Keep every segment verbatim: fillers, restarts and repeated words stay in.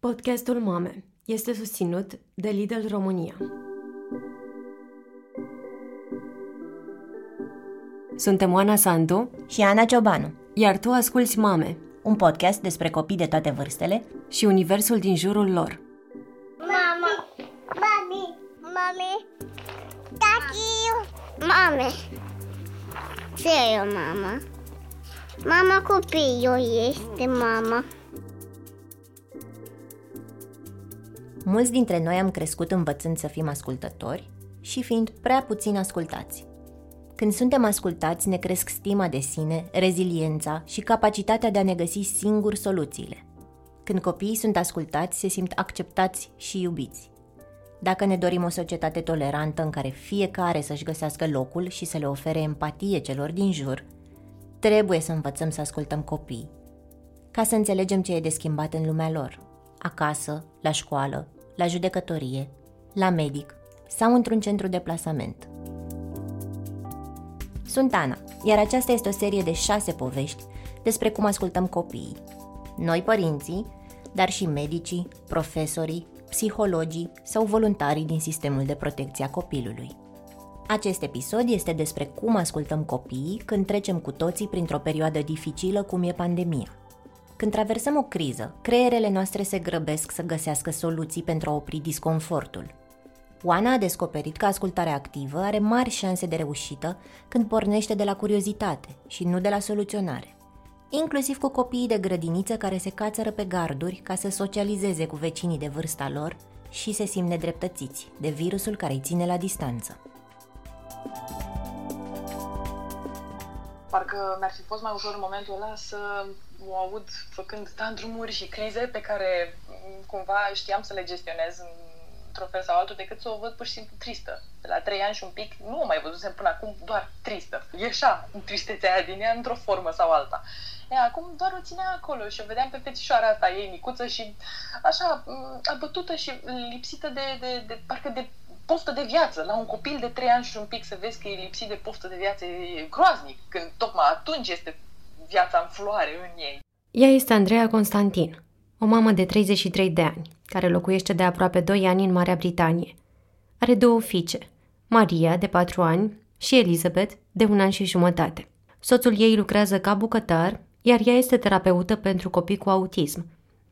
Podcastul Mame este susținut de Lidl România. Suntem Oana Sandu și Ana Ciobanu, iar tu asculți Mame, un podcast despre copii de toate vârstele și universul din jurul lor. Mama, mami, mame, tati, mame. Ce e o mama? Mama copilul este mama. Mulți dintre noi am crescut învățând să fim ascultători și fiind prea puțin ascultați. Când suntem ascultați, ne cresc stima de sine, reziliența și capacitatea de a ne găsi singuri soluțiile. Când copiii sunt ascultați, se simt acceptați și iubiți. Dacă ne dorim o societate tolerantă în care fiecare să-și găsească locul și să le ofere empatie celor din jur, trebuie să învățăm să ascultăm copiii, ca să înțelegem ce e de schimbat în lumea lor, acasă, la școală, la judecătorie, la medic sau într-un centru de plasament. Sunt Ana, iar aceasta este o serie de șase povești despre cum ascultăm copiii. Noi părinții, dar și medicii, profesorii, psihologii sau voluntarii din sistemul de protecție a copilului. Acest episod este despre cum ascultăm copiii când trecem cu toții printr-o perioadă dificilă cum e pandemia. Când traversăm o criză, creierele noastre se grăbesc să găsească soluții pentru a opri disconfortul. Oana a descoperit că ascultarea activă are mari șanse de reușită când pornește de la curiozitate și nu de la soluționare. Inclusiv cu copiii de grădiniță care se cațără pe garduri ca să socializeze cu vecinii de vârsta lor și se simt nedreptățiți de virusul care îi ține la distanță. Parcă mi-ar fi fost mai ușor în momentul ăla să o aud făcând tantrumuri și crize pe care cumva știam să le gestionez într-un fel sau altul, decât să o văd pur și simplu tristă. De la trei ani și un pic nu o mai văzusem până acum doar tristă. Ieșea tristețea aia din ea într-o formă sau alta. Ea, acum doar o ținea acolo și o vedeam pe pețișoara asta ei micuță și așa abătută și lipsită de, de, de parcă de poftă de viață. La un copil de trei ani și un pic să vezi că e lipsit de poftă de viață e groaznic, când tocmai atunci este viața în floare în ei. Ea este Andreea Constantin, o mamă de treizeci și trei de ani, care locuiește de aproape doi ani în Marea Britanie. Are două fiice, Maria, de patru ani, și Elizabeth, de un an și jumătate. Soțul ei lucrează ca bucătar, iar ea este terapeută pentru copii cu autism,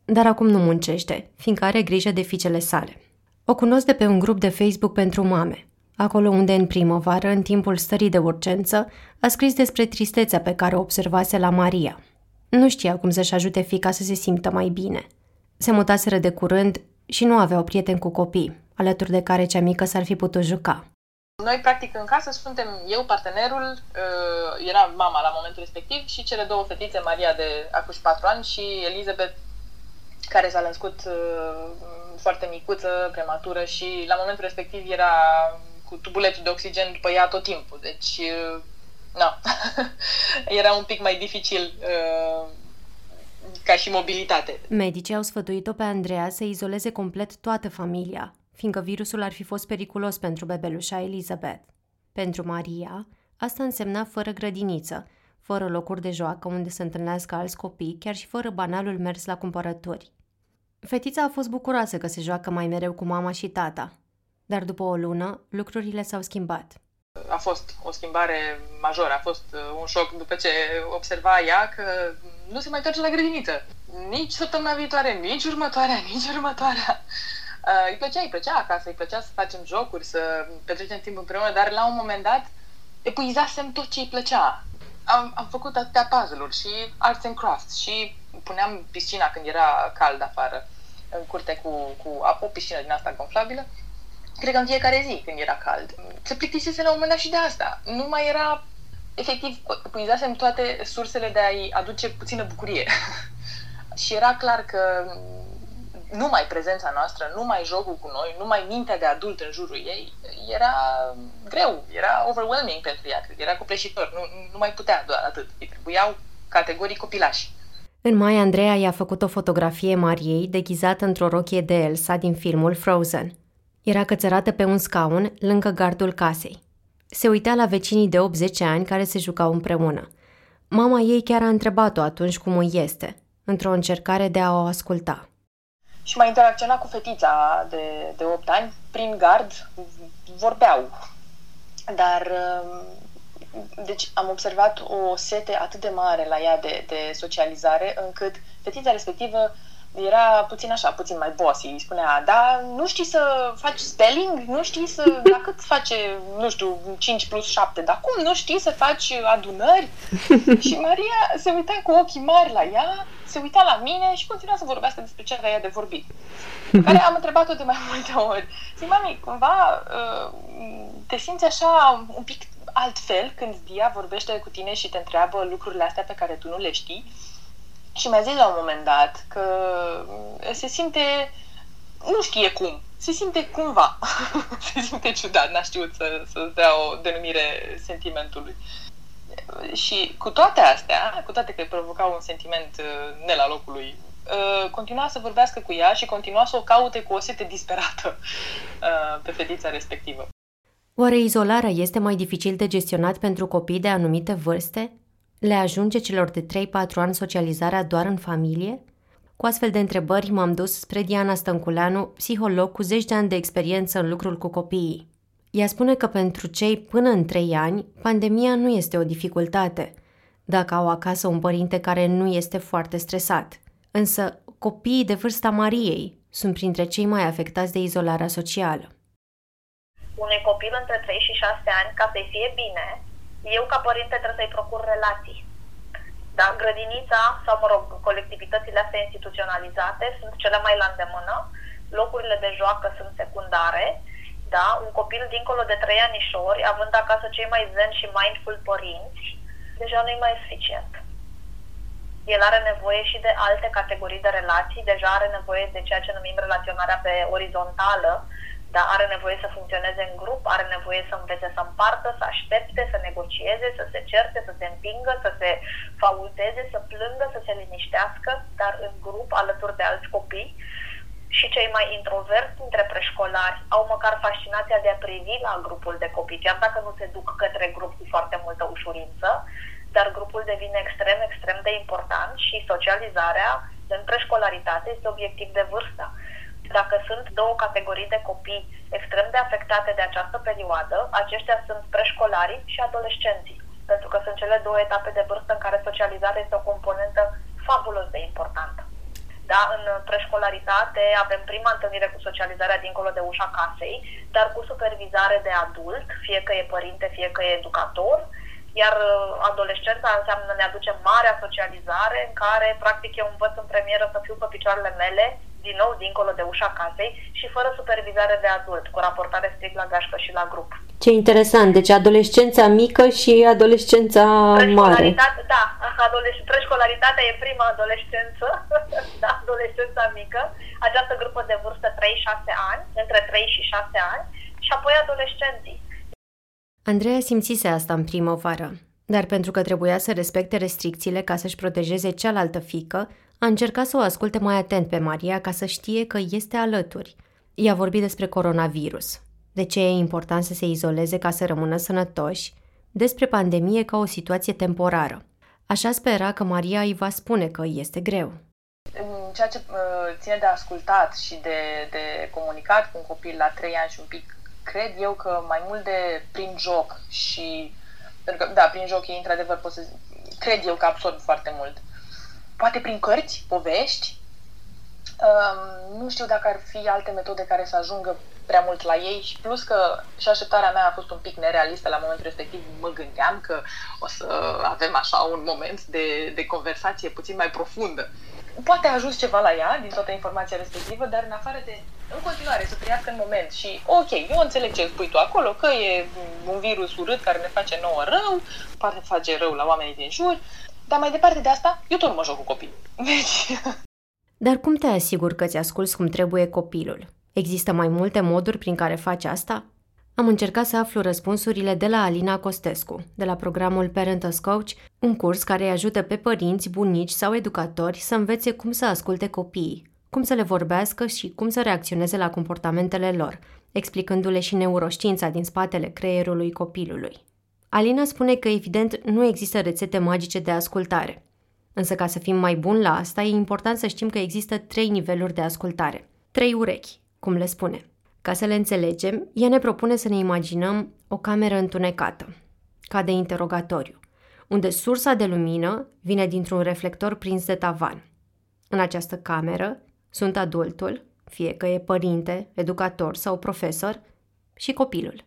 dar acum nu muncește, fiindcă are grijă de fiicele sale. O cunosc de pe un grup de Facebook pentru mame, acolo unde în primăvară, în timpul stării de urgență, a scris despre tristețea pe care o observase la Maria. Nu știa cum să-și ajute fiica să se simtă mai bine. Se mutaseră de curând și nu aveau prieteni cu copii, alături de care cea mică s-ar fi putut juca. Noi, practic, în casă suntem eu, partenerul, era mama la momentul respectiv și cele două fetițe, Maria de acuși patru ani și Elizabeth, care s-a născut foarte micuță, prematură și la momentul respectiv era cu tubuletul de oxigen după ea tot timpul. Deci, na, era un pic mai dificil uh, ca și mobilitate. Medicii au sfătuit-o pe Andreea să izoleze complet toată familia, fiindcă virusul ar fi fost periculos pentru bebelușa Elizabeth. Pentru Maria, asta însemna fără grădiniță, fără locuri de joacă unde să întâlnească alți copii, chiar și fără banalul mers la cumpărături. Fetița a fost bucuroasă că se joacă mai mereu cu mama și tata, dar după o lună lucrurile s-au schimbat. A fost o schimbare majoră, a fost un șoc după ce observa ea că nu se mai întoarce la grădiniță. Nici săptămâna viitoare, nici următoarea, nici următoarea. Îi plăcea, îi plăcea acasă, îi plăcea să facem jocuri, să petrecem timp împreună, dar la un moment dat epuizasem tot ce îi plăcea. Am, am făcut atâtea puzzle-uri și arts and crafts și puneam piscina când era cald afară, în curte cu, cu apă, piscină din asta gonflabilă. Cred că în fiecare zi, când era cald. Se plictisese la un moment dat și de asta. Nu mai era... Efectiv, puizasem toate sursele de a-i aduce puțină bucurie. Și era clar că numai prezența noastră, numai jocul cu noi, numai mintea de adult în jurul ei, era greu, era overwhelming pentru ea, cred. Era copleșitor. Nu, nu mai putea doar atât. Îi trebuiau categorii copilași. În mai, Andreea i-a făcut o fotografie Mariei deghizată într-o rochie de Elsa din filmul Frozen. Era cățărată pe un scaun lângă gardul casei. Se uita la vecinii de optzeci ani care se jucau împreună. Mama ei chiar a întrebat-o atunci cum îi este, într-o încercare de a o asculta. și m-a interacționat cu fetița de, de opt ani, prin gard, vorbeau. Dar, deci, am observat o sete atât de mare la ea de, de socializare, încât fetița respectivă era puțin așa, puțin mai bossy. Îi spunea, da, nu știi să faci spelling? Nu știi să... La cât face, nu știu, cinci plus șapte? Dar cum? Nu știi să faci adunări? Și Maria se uita cu ochii mari la ea, se uita la mine și continua să vorbească despre ce avea ea de vorbit. Pe care am întrebat-o de mai multe ori. Zic, mami, cumva te simți așa un pic altfel când Dia vorbește cu tine și te întreabă lucrurile astea pe care tu nu le știi? Și mi-a zis la un moment dat că se simte, nu știe cum, se simte cumva, se simte ciudat, n-a știut să, să-ți dea o denumire sentimentului. Și cu toate astea, cu toate că provocau un sentiment ne la locului, continua să vorbească cu ea și continua să o caute cu o sete disperată pe fetița respectivă. Oare izolarea este mai dificil de gestionat pentru copii de anumite vârste? Le ajunge celor de trei-patru ani socializarea doar în familie? Cu astfel de întrebări m-am dus spre Diana Stănculanu, psiholog cu zeci de ani de experiență în lucrul cu copiii. Ea spune că pentru cei până în trei ani, pandemia nu este o dificultate, dacă au acasă un părinte care nu este foarte stresat. Însă, copiii de vârsta Mariei sunt printre cei mai afectați de izolarea socială. Unui copil între trei și șase ani, ca să-i fie bine, eu, ca părinte, trebuie să-i procur relații. Da? Grădinița sau, mă rog, colectivitățile astea instituționalizate sunt cele mai la îndemână, locurile de joacă sunt secundare, da? Un copil dincolo de trei anișori, având acasă cei mai zen și mindful părinți, deja nu e mai eficient. El are nevoie și de alte categorii de relații, deja are nevoie de ceea ce numim relaționarea pe orizontală, dar are nevoie să funcționeze în grup, are nevoie să învețe să împartă, să aștepte, să negocieze, să se certe, să se împingă, să se faulteze, să plângă, să se liniștească, dar în grup, alături de alți copii. Și cei mai introverți dintre preșcolari au măcar fascinația de a privi la grupul de copii, chiar dacă nu se duc către grup cu foarte multă ușurință, dar grupul devine extrem, extrem de important și socializarea în preșcolaritate este obiectiv de vârstă. Dacă sunt două categorii de copii extrem de afectate de această perioadă, aceștia sunt preșcolarii și adolescenții, pentru că sunt cele două etape de vârstă în care socializarea este o componentă fabulos de importantă. Da? În preșcolaritate avem prima întâlnire cu socializarea dincolo de ușa casei, dar cu supervizare de adult, fie că e părinte, fie că e educator, iar adolescența înseamnă ne aduce marea socializare în care, practic, eu învăț în premieră să fiu pe picioarele mele, din nou, dincolo de ușa casei și fără supervizare de adult, cu raportare strict la gașcă și la grup. Ce interesant! Deci adolescența mică și adolescența mare. Da, adoles- preșcolaritatea e prima adolescență, da, adolescența mică, această grupă de vârstă trei șase ani, între trei și șase ani, și apoi adolescenții. Andreea simțise asta în primăvară, dar pentru că trebuia să respecte restricțiile ca să-și protejeze cealaltă fiică, a încercat să o asculte mai atent pe Maria ca să știe că este alături. I-a vorbit despre coronavirus, de ce e important să se izoleze ca să rămână sănătoși, despre pandemie ca o situație temporară. Așa spera că Maria îi va spune că este greu. În ceea ce ține de ascultat și de, de comunicat cu un copil la trei ani și un pic, cred eu că mai mult de prin joc și... Pentru că, da, prin joc ei, într-adevăr, pot să, cred eu că absorb foarte mult. Poate prin cărți, povești. Um, nu știu dacă ar fi alte metode care să ajungă prea mult la ei și plus că și așteptarea mea a fost un pic nerealistă la momentul respectiv. Mă gândeam că o să avem așa un moment de, de conversație puțin mai profundă. Poate a ajuns ceva la ea din toată informația respectivă, dar în afară de, în continuare, să trăiască în moment și ok, eu înțeleg ce spui tu acolo, că e un virus urât care ne face nouă rău, poate face rău la oamenii din jur. Dar mai departe de asta, eu tot mă joc cu copii. Deci... Dar cum te asiguri că ți asculți cum trebuie copilul? Există mai multe moduri prin care faci asta? Am încercat să aflu răspunsurile de la Alina Costescu, de la programul Parent Coach, un curs care îi ajută pe părinți, bunici sau educatori să învețe cum să asculte copiii, cum să le vorbească și cum să reacționeze la comportamentele lor, explicându-le și neuroștiința din spatele creierului copilului. Alina spune că, evident, nu există rețete magice de ascultare. Însă ca să fim mai buni la asta, e important să știm că există trei niveluri de ascultare. Trei urechi, cum le spune. Ca să le înțelegem, ea ne propune să ne imaginăm o cameră întunecată, ca de interogatoriu, unde sursa de lumină vine dintr-un reflector prins de tavan. În această cameră sunt adultul, fie că e părinte, educator sau profesor, și copilul.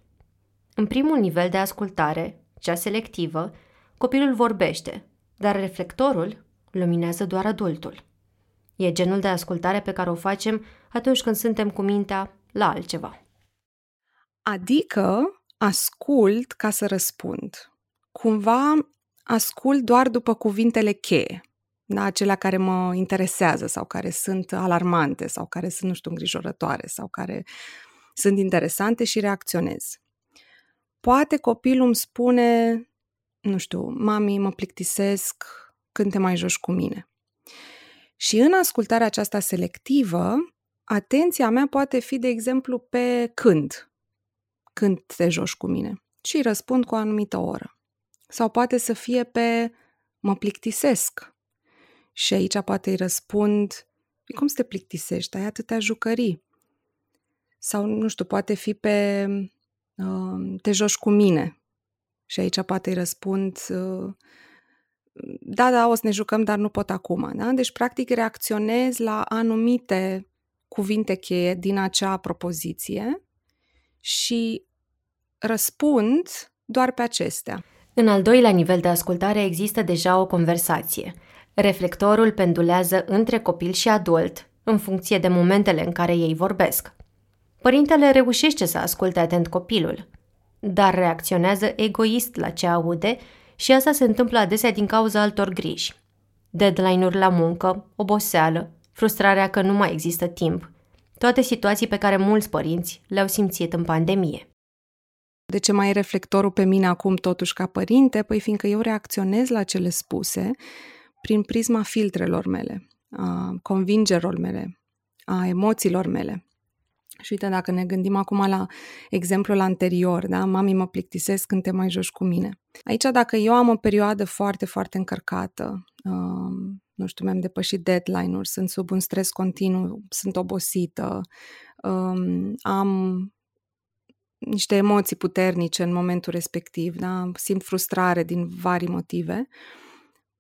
În primul nivel de ascultare, cea selectivă, copilul vorbește, dar reflectorul luminează doar adultul. E genul de ascultare pe care o facem atunci când suntem cu mintea la altceva. Adică ascult ca să răspund. Cumva ascult doar după cuvintele cheie, da? Acelea care mă interesează sau care sunt alarmante sau care sunt, nu știu, îngrijorătoare sau care sunt interesante și reacționez. Poate copilul îmi spune, nu știu, mami, mă plictisesc, când te mai joci cu mine. Și în ascultarea aceasta selectivă, atenția mea poate fi, de exemplu, pe când, când te joci cu mine, și răspund cu o anumită oră. Sau poate să fie pe mă plictisesc și aici poate îi răspund, cum să te plictisești, ai atâtea jucării. Sau, nu știu, poate fi pe te joci cu mine. Și aici poate îi răspund, da, da, o să ne jucăm, dar nu pot acum. Da? Deci, practic, reacționez la anumite cuvinte cheie din acea propoziție și răspund doar pe acestea. În al doilea nivel de ascultare există deja o conversație. Reflectorul pendulează între copil și adult în funcție de momentele în care ei vorbesc. Părintele reușește să asculte atent copilul, dar reacționează egoist la ce aude și asta se întâmplă adesea din cauza altor griji. Deadline-uri la muncă, oboseală, frustrarea că nu mai există timp. Toate situații pe care mulți părinți le-au simțit în pandemie. De ce mai e reflectorul pe mine acum totuși ca părinte? Păi fiindcă eu reacționez la cele spuse prin prisma filtrelor mele, a convingerilor mele, a emoțiilor mele. Și uite, dacă ne gândim acum la exemplul anterior, da? Mami, mă plictisesc când te mai joci cu mine. Aici, dacă eu am o perioadă foarte, foarte încărcată, um, nu știu, mi-am depășit deadline-uri, sunt sub un stres continuu, sunt obosită, um, am niște emoții puternice în momentul respectiv, da? Simt frustrare din vari motive,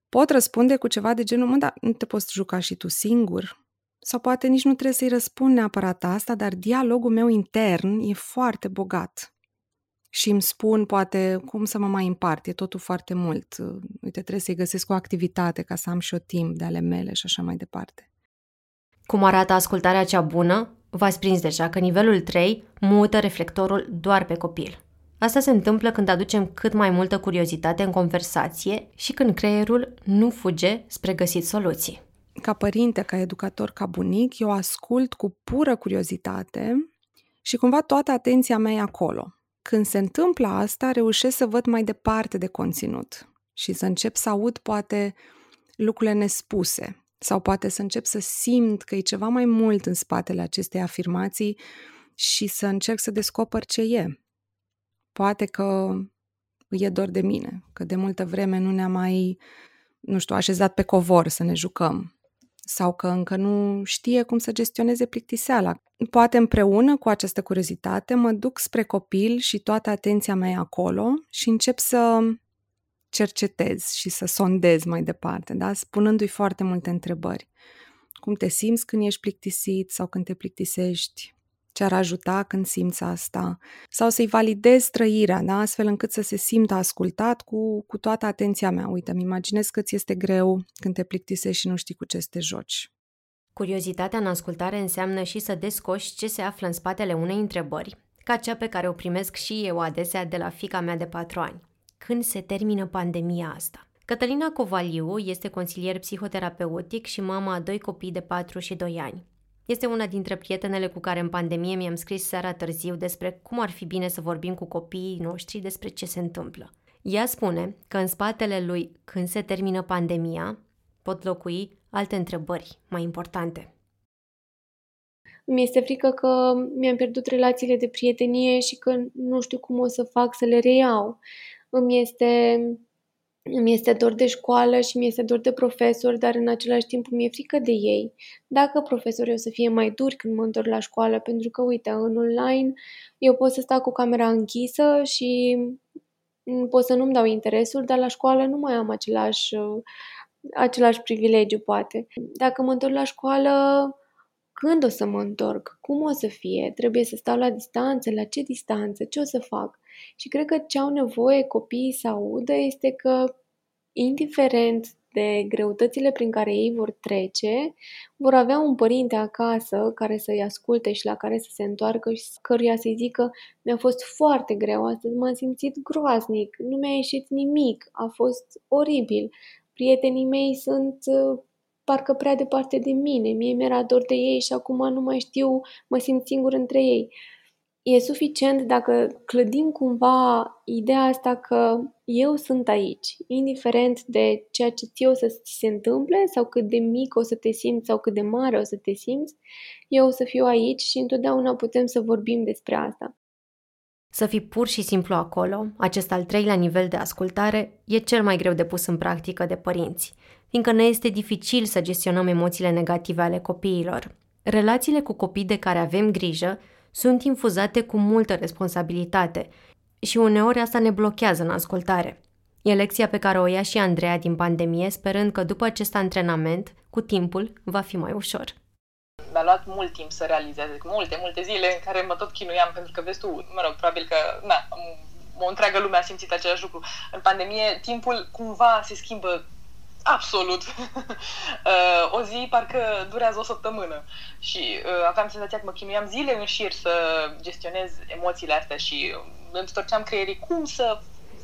pot răspunde cu ceva de genul, mă, dar nu te poți juca și tu singur? Sau poate nici nu trebuie să-i răspund neapărat asta, dar dialogul meu intern e foarte bogat. Și îmi spun, poate, cum să mă mai împart, e totul foarte mult. Uite, trebuie să-i găsesc o activitate ca să am și o timp de ale mele și așa mai departe. Cum arată ascultarea cea bună? V-ați prins deja că nivelul trei mută reflectorul doar pe copil. Asta se întâmplă când aducem cât mai multă curiozitate în conversație și când creierul nu fuge spre găsit soluții. Ca părinte, ca educator, ca bunic, eu ascult cu pură curiozitate și cumva toată atenția mea e acolo. Când se întâmplă asta, reușesc să văd mai departe de conținut și să încep să aud poate lucrurile nespuse sau poate să încep să simt că e ceva mai mult în spatele acestei afirmații și să încerc să descoper ce e. Poate că e dor de mine, că de multă vreme nu ne-am mai, nu știu, așezat pe covor să ne jucăm. Sau că încă nu știe cum să gestioneze plictiseala. Poate împreună cu această curiozitate mă duc spre copil și toată atenția mea e acolo și încep să cercetez și să sondez mai departe, da? Spunându-i foarte multe întrebări. Cum te simți când ești plictisit sau când te plictisești? Ce ar ajuta când simți asta? Sau să-i validez trăirea, da? Astfel încât să se simtă ascultat cu, cu toată atenția mea. Uite, îmi imaginez că ți este greu când te plictisești și nu știi cu ce să te joci. Curiozitatea în ascultare înseamnă și să descoși ce se află în spatele unei întrebări, ca cea pe care o primesc și eu adesea de la fiica mea de patru ani. Când se termină pandemia asta? Cătălina Covaliu este consilier psihoterapeutic și mama a doi copii de patru și doi ani. Este una dintre prietenele cu care în pandemie mi-am scris seara târziu despre cum ar fi bine să vorbim cu copiii noștri despre ce se întâmplă. Ea spune că în spatele lui, când se termină pandemia, pot locui alte întrebări mai importante. Mi-este frică că mi-am pierdut relațiile de prietenie și că nu știu cum o să fac să le reiau. Îmi este îmi este dor de școală și mi este dor de profesori, dar în același timp mi-e frică de ei. Dacă profesorii o să fie mai duri când mă întorc la școală, pentru că, uite, în online eu pot să stau cu camera închisă și pot să nu-mi dau interesul, dar la școală nu mai am același, același privilegiu, poate. Dacă mă întorc la școală, când o să mă întorc? Cum o să fie? Trebuie să stau la distanță? La ce distanță? Ce o să fac? Și cred că ce au nevoie copiii să audă este că, indiferent de greutățile prin care ei vor trece, vor avea un părinte acasă care să-i asculte și la care să se întoarcă și căruia să-i zică: mi-a fost foarte greu, astăzi m-am simțit groaznic, nu mi-a ieșit nimic, a fost oribil, prietenii mei sunt parcă prea departe de mine, mie mi-era dor de ei și acum nu mai știu, mă simt singur între ei. E suficient dacă clădim cumva ideea asta că eu sunt aici, indiferent de ceea ce ție o să ți se întâmple sau cât de mic o să te simți sau cât de mare o să te simți, eu o să fiu aici și întotdeauna putem să vorbim despre asta. Să fii pur și simplu acolo, acest al treilea nivel de ascultare, e cel mai greu de pus în practică de părinți, fiindcă ne este dificil să gestionăm emoțiile negative ale copiilor. Relațiile cu copii de care avem grijă sunt infuzate cu multă responsabilitate și uneori asta ne blochează în ascultare. E lecția pe care o ia și Andreea din pandemie, sperând că după acest antrenament, cu timpul, va fi mai ușor. Mi-a luat mult timp să realizez, multe, multe zile în care mă tot chinuiam, pentru că, vezi tu, mă rog, probabil că, na, o întreagă lume a simțit același lucru. În pandemie, timpul cumva se schimbă absolut. O zi parcă durează o săptămână și aveam senzația că mă chinuiam zile în șir să gestionez emoțiile astea și îmi storceam creierii cum să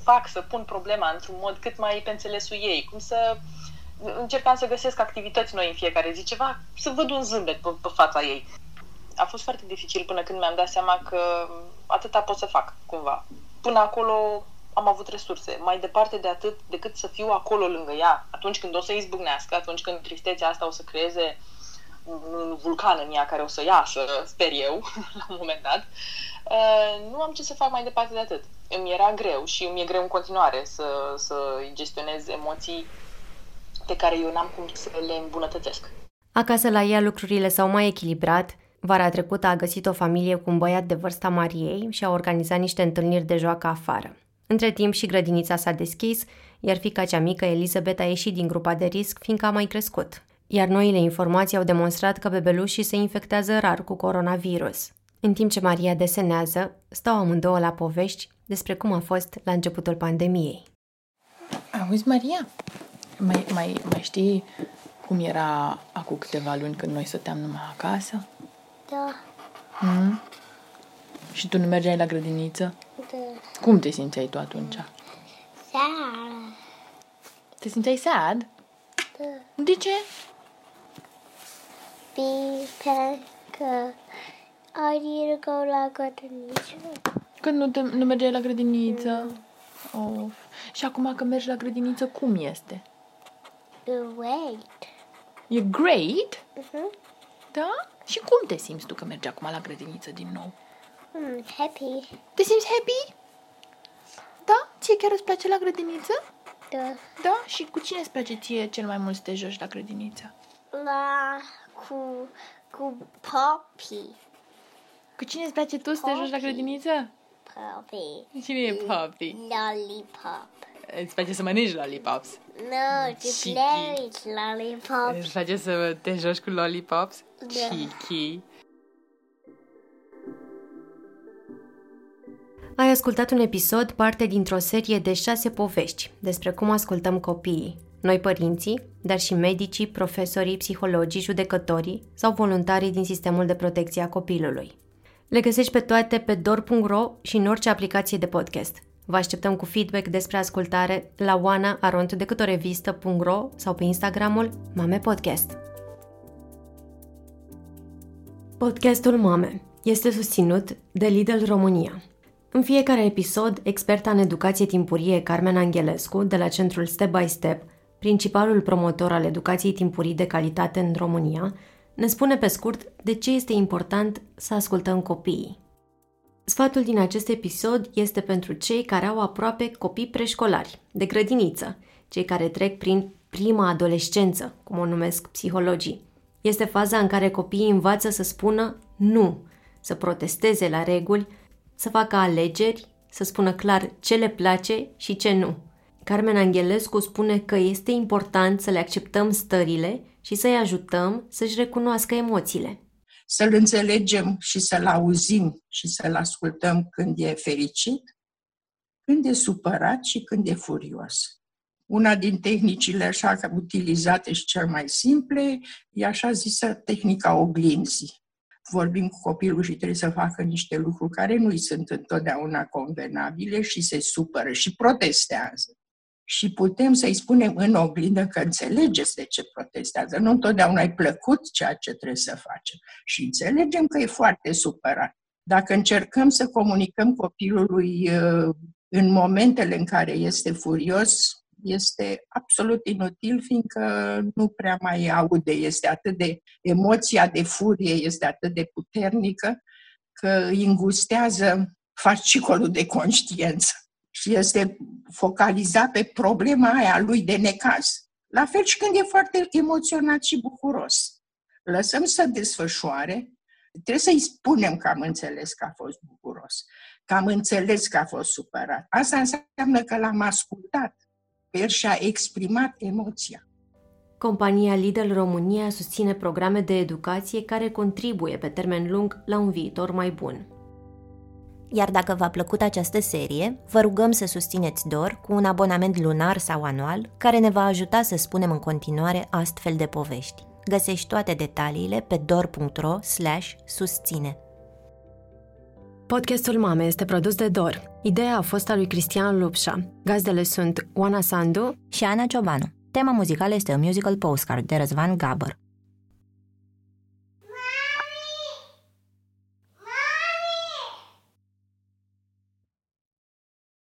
fac, să pun problema într-un mod cât mai pe înțelesul ei, cum să încercam să găsesc activități noi în fiecare zi, ceva, să văd un zâmbet pe, pe fața ei. A fost foarte dificil până când mi-am dat seama că atâta pot să fac, cumva. Până acolo am avut resurse. Mai departe de atât, decât să fiu acolo lângă ea, atunci când o să izbucnească, atunci când tristețea asta o să creeze un vulcan în ea care o să iasă, sper eu, la un moment dat, nu am ce să fac mai departe de atât. Îmi era greu și îmi e greu în continuare să, să gestionez emoții pe care eu n-am cum să le îmbunătățesc. Acasă la ea lucrurile s-au mai echilibrat. Vara trecută a găsit o familie cu un băiat de vârsta Mariei și a organizat niște întâlniri de joacă afară. Între timp și grădinița s-a deschis, iar fiica cea mică, Elizabeth, a ieșit din grupa de risc, fiindcă a mai crescut. Iar noile informații au demonstrat că bebelușii se infectează rar cu coronavirus. În timp ce Maria desenează, stau amândouă la povești despre cum a fost la începutul pandemiei. Auzi, Maria, mai, mai, mai știi cum era acum câteva luni când noi stăteam numai acasă? Da. Mm? Și tu nu mergeai la grădiniță? Da. Cum te simțeai tu atunci? Sad. Te simțeai sad? Da. De ce? Pentru că arii nu mergeau la grădiniță. Când nu, te, nu mergeai la grădiniță? Mm. Of. Și acum că mergi la grădiniță, cum este? Great. E great? Uh-huh. Da? Și cum te simți tu că mergi acum la grădiniță din nou? Mm, happy. Te simți happy? Da? Ție chiar îți place la grădiniță? Da. Da? Și cu cine îți place ție cel mai mult să te joci la grădiniță? La... cu... cu Poppy. Cu cine îți place tu să te joci la grădiniță? Poppy. Cine e Poppy? Lollipop. Îți place să mănânci lollipops? No, to play with lollipops. Îți place să te joci cu lollipops? Da. Chiki. Ai ascultat un episod, parte dintr-o serie de șase povești despre cum ascultăm copiii. Noi părinții, dar și medicii, profesorii, psihologii, judecătorii sau voluntarii din sistemul de protecție a copilului. Le găsești pe toate pe dor punct ro și în orice aplicație de podcast. Vă așteptăm cu feedback despre ascultare la oana arond decât o revistă punct ro sau pe Instagramul Mame Podcast. Podcastul Mame este susținut de Lidl România. În fiecare episod, experta în educație timpurie Carmen Anghelescu de la centrul Step by Step, principalul promotor al educației timpurii de calitate în România, ne spune pe scurt de ce este important să ascultăm copiii. Sfatul din acest episod este pentru cei care au aproape copii preșcolari, de grădiniță, cei care trec prin prima adolescență, cum o numesc psihologii. Este faza în care copiii învață să spună nu, să protesteze la reguli, să facă alegeri, să spună clar ce le place și ce nu. Carmen Anghelescu spune că este important să le acceptăm stările și să-i ajutăm să-și recunoască emoțiile. Să-l înțelegem și să-l auzim și să-l ascultăm când e fericit, când e supărat și când e furios. Una din tehnicile așa utilizate și cel mai simple e așa zisă tehnica oglinzii. Vorbim cu copilul și trebuie să facă niște lucruri care nu îi sunt întotdeauna convenabile și se supără și protestează. Și putem să-i spunem în oglindă că înțelegeți de ce protestează. Nu întotdeauna ai plăcut ceea ce trebuie să facem. Și înțelegem că e foarte supărat. Dacă încercăm să comunicăm copilului în momentele în care este furios, este absolut inutil, fiindcă nu prea mai aude. Este atât de, emoția de furie este atât de puternică că îi îngustează fascicolul de conștiință. Și este focalizat pe problema aia lui de necaz. La fel și când e foarte emoționat și bucuros. Lăsăm să desfășoare, trebuie să-i spunem că am înțeles că a fost bucuros, că am înțeles că a fost supărat. Asta înseamnă că l-am ascultat, că el și-a exprimat emoția. Compania Lidl România susține programe de educație care contribuie pe termen lung la un viitor mai bun. Iar dacă v-a plăcut această serie, vă rugăm să susțineți Dor cu un abonament lunar sau anual, care ne va ajuta să spunem în continuare astfel de povești. Găsești toate detaliile pe dor.ro slash susține. Podcastul Mame este produs de Dor. Ideea a fost a lui Cristian Lupșa. Gazdele sunt Oana Sandu și Ana Ciobanu. Tema muzicală este un musical postcard de Răzvan Gabăr.